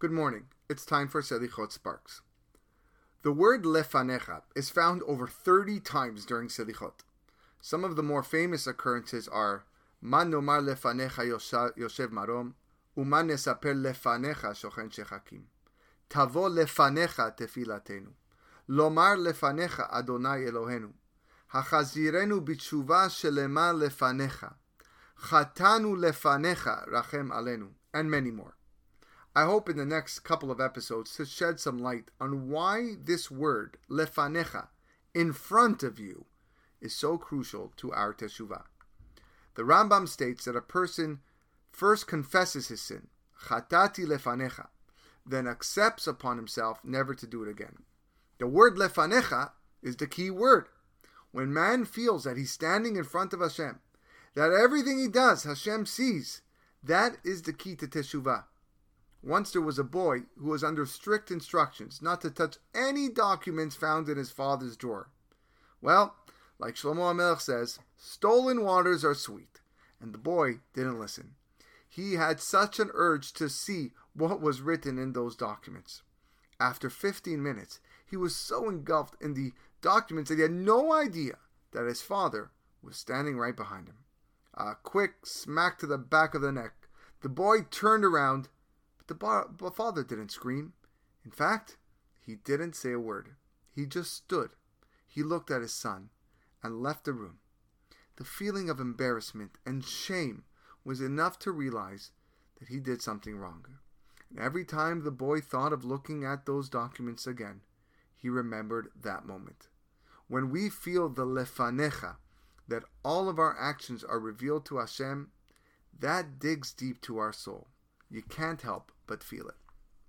Good morning. It's time for Selichot Sparks. The word lefanecha is found over 30 times during Selichot. Some of the more famous occurrences are Man nomar lefanecha Yosef Marom, Uman nesaper lefanecha Shohen Shechakim, Tavo lefanecha Tefilatenu, Lomar lefanecha Adonai Elohenu, Hachazirenu biteshuvah shelema lefanecha, Chatanu lefanecha rachem alenu, and many more. I hope in the next couple of episodes to shed some light on why this word, lefanecha, in front of you, is so crucial to our Teshuvah. The Rambam states that a person first confesses his sin, chatati lefanecha, then accepts upon himself never to do it again. The word lefanecha is the key word. When man feels that he's standing in front of Hashem, that everything he does, Hashem sees, that is the key to Teshuvah. Once there was a boy who was under strict instructions not to touch any documents found in his father's drawer. Well, like Shlomo Amir says, stolen waters are sweet, and the boy didn't listen. He had such an urge to see what was written in those documents. After 15 minutes, he was so engulfed in the documents that he had no idea that his father was standing right behind him. A quick smack to the back of the neck, the boy turned around. The father didn't scream. In fact, he didn't say a word. He just stood. He looked at his son and left the room. The feeling of embarrassment and shame was enough to realize that he did something wrong. And every time the boy thought of looking at those documents again, he remembered that moment. When we feel the lefanecha, that all of our actions are revealed to Hashem, that digs deep to our soul. You can't help but feel it.